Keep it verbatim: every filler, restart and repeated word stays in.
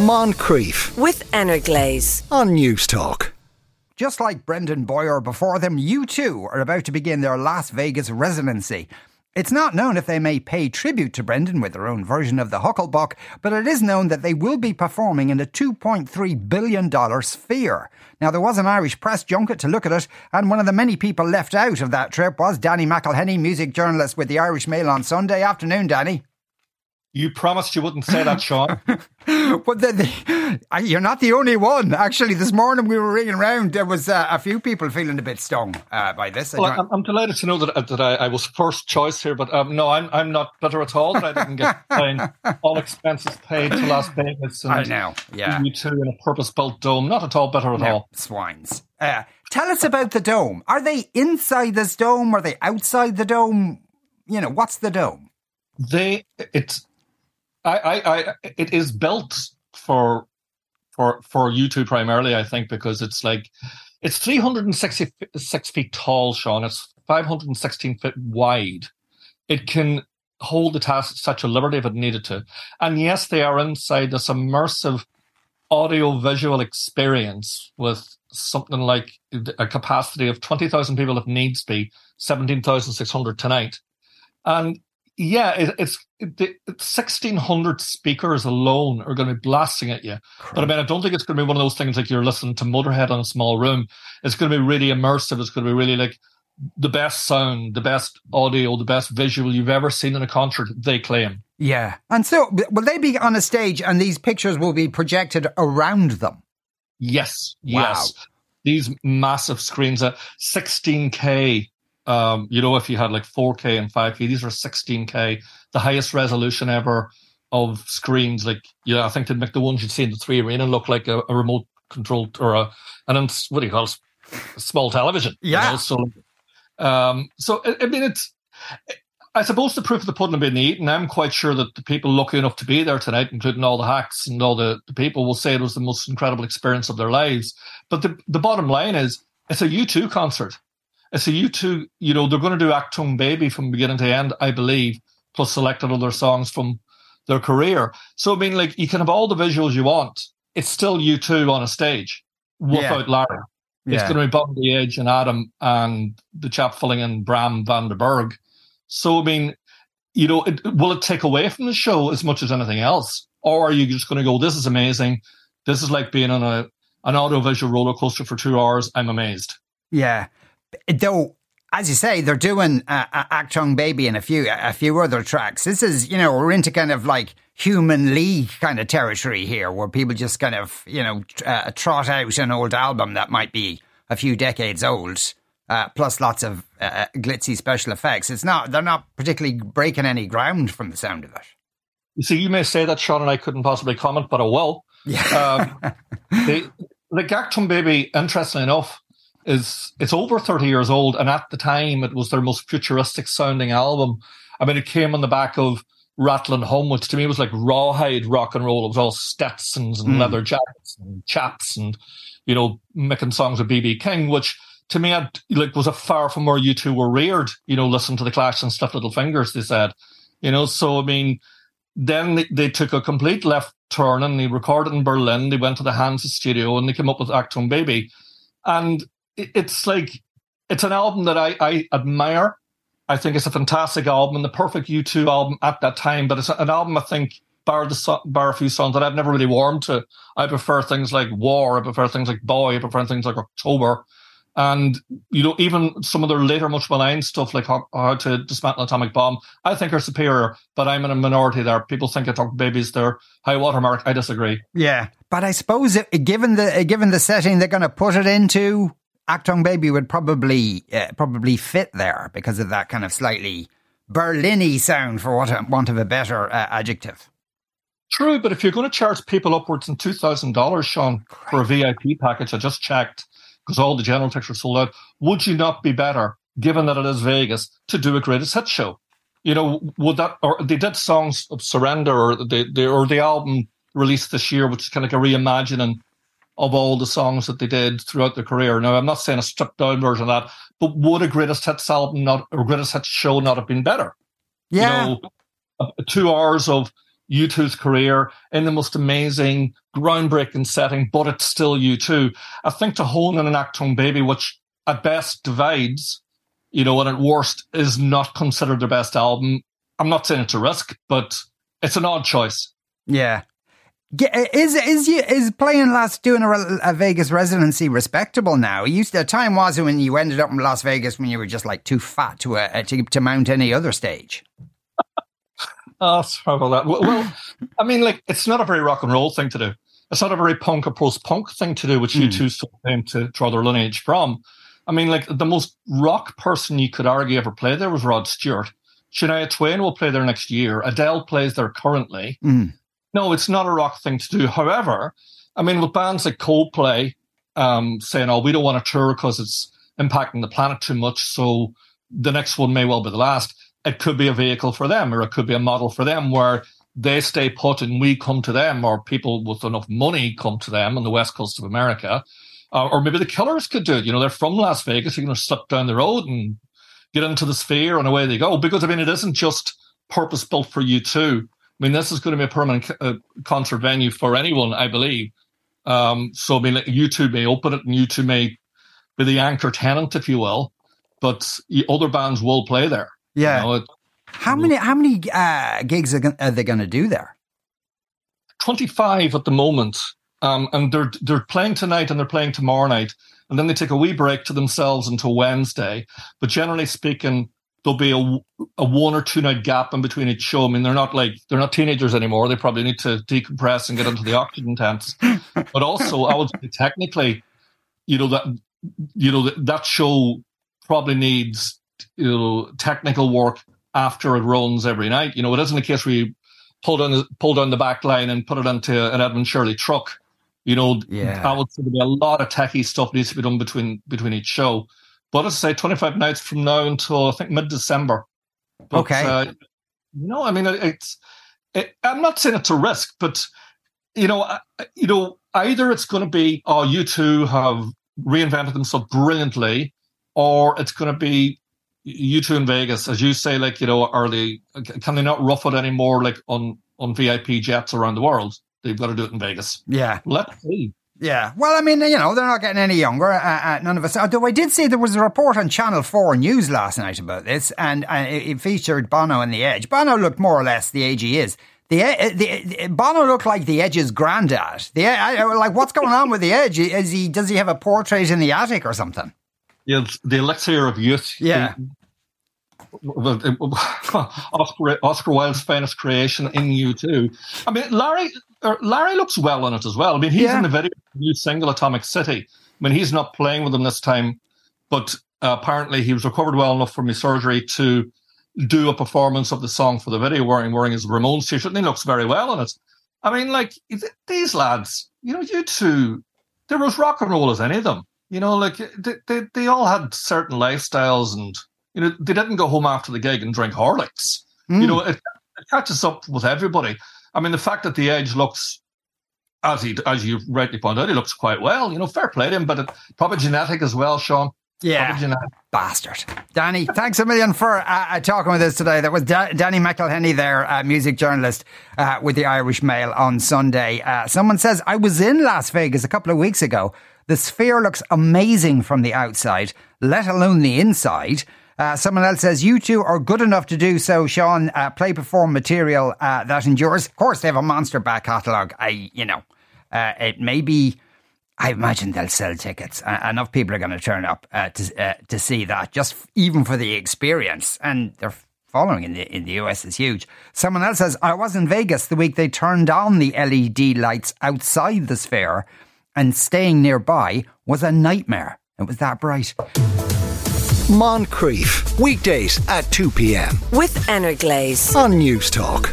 Moncrief with Energlaze on News Talk. Just like Brendan Boyer before them, U two are about to begin their Las Vegas residency. It's not known if they may pay tribute to Brendan with their own version of the Hucklebuck, but it is known that they will be performing in a two point three billion dollars sphere. Now, there was an Irish press junket to look at it, and one of the many people left out of that trip was Danny McElhenney, music journalist with the Irish Mail on Sunday. Afternoon, Danny. You promised you wouldn't say that, Sean. Well, the, the, you're not the only one. Actually, this morning we were ringing around. There was uh, a few people feeling a bit stung uh, by this. Well, I'm, I'm delighted to know that, that I, I was first choice here, but um, no, I'm I'm not bitter at all that I didn't get playing all expenses paid to Las Vegas. And I know, yeah. You two in a purpose-built dome. Not at all bitter at no, all. Swines. Uh, tell us about the dome. Are they inside this dome? Are they outside the dome? You know, what's the dome? They, it's... I, I, I, it is built for, for, for U two primarily, I think, because it's like, it's three hundred sixty-six feet tall, Sean. It's five hundred sixteen feet wide. It can hold the task such a liberty if it needed to. And yes, they are inside this immersive audio-visual experience with something like a capacity of twenty thousand people if needs be, seventeen thousand six hundred tonight. And yeah, it, it's it, sixteen hundred speakers alone are going to be blasting at you. Correct. But I mean, I don't think it's going to be one of those things like you're listening to Motorhead in a small room. It's going to be really immersive. It's going to be really like the best sound, the best audio, the best visual you've ever seen in a concert, they claim. Yeah. And so will they be on a stage and these pictures will be projected around them? Yes. Wow. Yes. These massive screens at sixteen K. Um, you know, if you had like four K and five K, these are sixteen K, the highest resolution ever of screens. Like, yeah, I think they'd make the ones you'd see in the three arena look like a, a remote control or a, an, what do you call it, a small television. Yeah. You know? So, um, so I, I mean, it's, I suppose the proof of the pudding will be in the eating. I'm quite sure that the people lucky enough to be there tonight, including all the hacks and all the, the people, will say it was the most incredible experience of their lives. But the, the bottom line is, it's a U two concert. So you two, you know, they're going to do Achtung Baby from beginning to end, I believe, plus selected other songs from their career. So, I mean, like, you can have all the visuals you want. It's still you two on a stage without yeah. Larry. It's yeah. going to be Bob, The Edge, and Adam, and the chap filling in Bram van der Berg. So, I mean, you know, it, will it take away from the show as much as anything else? Or are you just going to go, this is amazing. This is like being on a an audio-visual roller coaster for two hours. I'm amazed. Yeah. Though, as you say, they're doing uh, Achtung Baby and a few a few other tracks. This is, you know, we're into kind of like Human League kind of territory here, where people just kind of, you know, uh, trot out an old album that might be a few decades old, uh, plus lots of uh, glitzy special effects. It's not, they're not particularly breaking any ground from the sound of it. You see, you may say that, Sean, and I couldn't possibly comment, but I will. Yeah. um, the, the Achtung Baby, interestingly enough, is it's over thirty years old, and at the time it was their most futuristic sounding album. I mean, it came on the back of Rattling Home, which to me was like rawhide rock and roll. It was all Stetsons and mm. leather jackets and chaps and, you know, making songs with B B King, which to me had, like, was a far from where you two were reared, you know, listen to The Clash and Stiff Little Fingers, they said. You know, so, I mean, then they, they took a complete left turn and they recorded in Berlin. They went to the Hansa studio and they came up with Achtung Baby. And it's like, it's an album that I, I admire. I think it's a fantastic album and the perfect U two album at that time. But it's an album, I think, bar, the, bar a few songs that I've never really warmed to. I prefer things like War. I prefer things like Boy. I prefer things like October. And, you know, even some of their later, much maligned stuff like How, how to Dismantle an Atomic Bomb, I think are superior. But I'm in a minority there. People think Achtung Baby's their high watermark. I disagree. Yeah. But I suppose it, given the given the setting they're going to put it into, Achtung Baby would probably uh, probably fit there because of that kind of slightly Berlin-y sound, for what, want of a better uh, adjective. True, but if you're going to charge people upwards in two thousand dollars, Sean, Great. for a V I P package, I just checked, because all the general tickets were sold out, would you not be better, given that it is Vegas, to do a greatest hit show? You know, would that, or they did Songs of Surrender, or the, the, or the album released this year, which is kind of like a reimagining of all the songs that they did throughout their career. Now, I'm not saying a stripped-down version of that, but would a greatest hits album not, or greatest hits show not have been better? Yeah. You know, two hours of U two's career in the most amazing, groundbreaking setting, but it's still U two. I think to hone in an Achtung Baby, which at best divides, you know, and at worst is not considered their best album. I'm not saying it's a risk, but it's an odd choice. Yeah. Is is is playing Las doing a, a Vegas residency respectable now? You used to, the time was when you ended up in Las Vegas when you were just like too fat to uh, to, to mount any other stage. Oh, sorry about that. Well, well, I mean, like, it's not a very rock and roll thing to do. It's not a very punk or post-punk thing to do, which mm. you two sort of came to draw their lineage from. I mean, like, the most rock person you could argue ever played there was Rod Stewart. Shania Twain will play there next year. Adele plays there currently. Mm. No, it's not a rock thing to do. However, I mean, with bands like Coldplay um, saying, oh, we don't want to tour because it's impacting the planet too much, so the next one may well be the last. It could be a vehicle for them, or it could be a model for them where they stay put and we come to them, or people with enough money come to them on the west coast of America. Uh, or maybe the Killers could do it. You know, they're from Las Vegas. You can just slip down the road and get into the sphere and away they go. Because, I mean, it isn't just purpose-built for you too. I mean, this is going to be a permanent uh, concert venue for anyone, I believe. Um, so, I mean, U two may open it and U two may be the anchor tenant, if you will. But other bands will play there. Yeah. You know, it, how many how many uh, gigs are, gonna, are they going to do there? twenty-five at the moment. Um, and they're they're playing tonight and they're playing tomorrow night. And then they take a wee break to themselves until Wednesday. But generally speaking, there'll be a, a one or two night gap in between each show. I mean, they're not like, they're not teenagers anymore. They probably need to decompress and get into the oxygen tents. But also, I would say technically, you know, that, you know, that, that show probably needs, you know, technical work after it runs every night. You know, it isn't a case where you pull down the, pull down the back line and put it into an Edmund Shirley truck. You know, yeah. I would say there'll be a lot of techie stuff needs to be done between between each show. But as I say, twenty-five nights from now until I think mid-December. But, okay. Uh, no, I mean, it's. It, I'm not saying it's a risk, but you know, I, you know, either it's going to be, oh, you two have reinvented themselves brilliantly, or it's going to be. You two in Vegas, as you say, like, you know, are they, can they not rough it anymore, like on, on V I P jets around the world? They've got to do it in Vegas. Yeah. Let's see. Yeah. Well, I mean, you know, they're not getting any younger. Uh, uh, none of us. Although I did see there was a report on Channel four News last night about this, and uh, it featured Bono and The Edge. Bono looked more or less the age he is. The, the, the Bono looked like The Edge's granddad. The I, like, what's going on with The Edge? Is he, does he have a portrait in the attic or something? Yeah, the elixir of youth. Yeah. The, Oscar, Oscar Wilde's finest creation in U two. I mean, Larry Larry looks well on it as well. I mean, he's yeah. in the video for the new single, Atomic City. I mean, he's not playing with them this time, but uh, apparently he was recovered well enough from his surgery to do a performance of the song for the video wearing, wearing his Ramones t-shirt, and he looks very well on it. I mean, like, these lads, you know, U two, there was rock and roll as any of them. You know, like, they, they they all had certain lifestyles, and, you know, they didn't go home after the gig and drink Horlicks. Mm. You know, it, it catches up with everybody. I mean, the fact that The Edge looks, as he as you rightly point out, he looks quite well. You know, fair play to him, but it, probably genetic as well, Sean. Yeah, bastard. Danny, thanks a million for uh, talking with us today. That was da- Danny McElhenney there, uh, music journalist uh, with the Irish Mail on Sunday. Uh, someone says, I was in Las Vegas a couple of weeks ago. The sphere looks amazing from the outside, let alone the inside. Uh, someone else says, you two are good enough to do so, Sean. Uh, play, perform material uh, that endures. Of course, they have a monster back catalogue. I, you know, uh, it may be... I imagine they'll sell tickets. Uh, enough people are going to turn up uh, to uh, to see that, just f- even for the experience. And their following in the in the U S is huge. Someone else says, I was in Vegas the week they turned on the L E D lights outside the sphere, and staying nearby was a nightmare. It was that bright. Moncrief, weekdays at two p.m. with Energlaze on News Talk.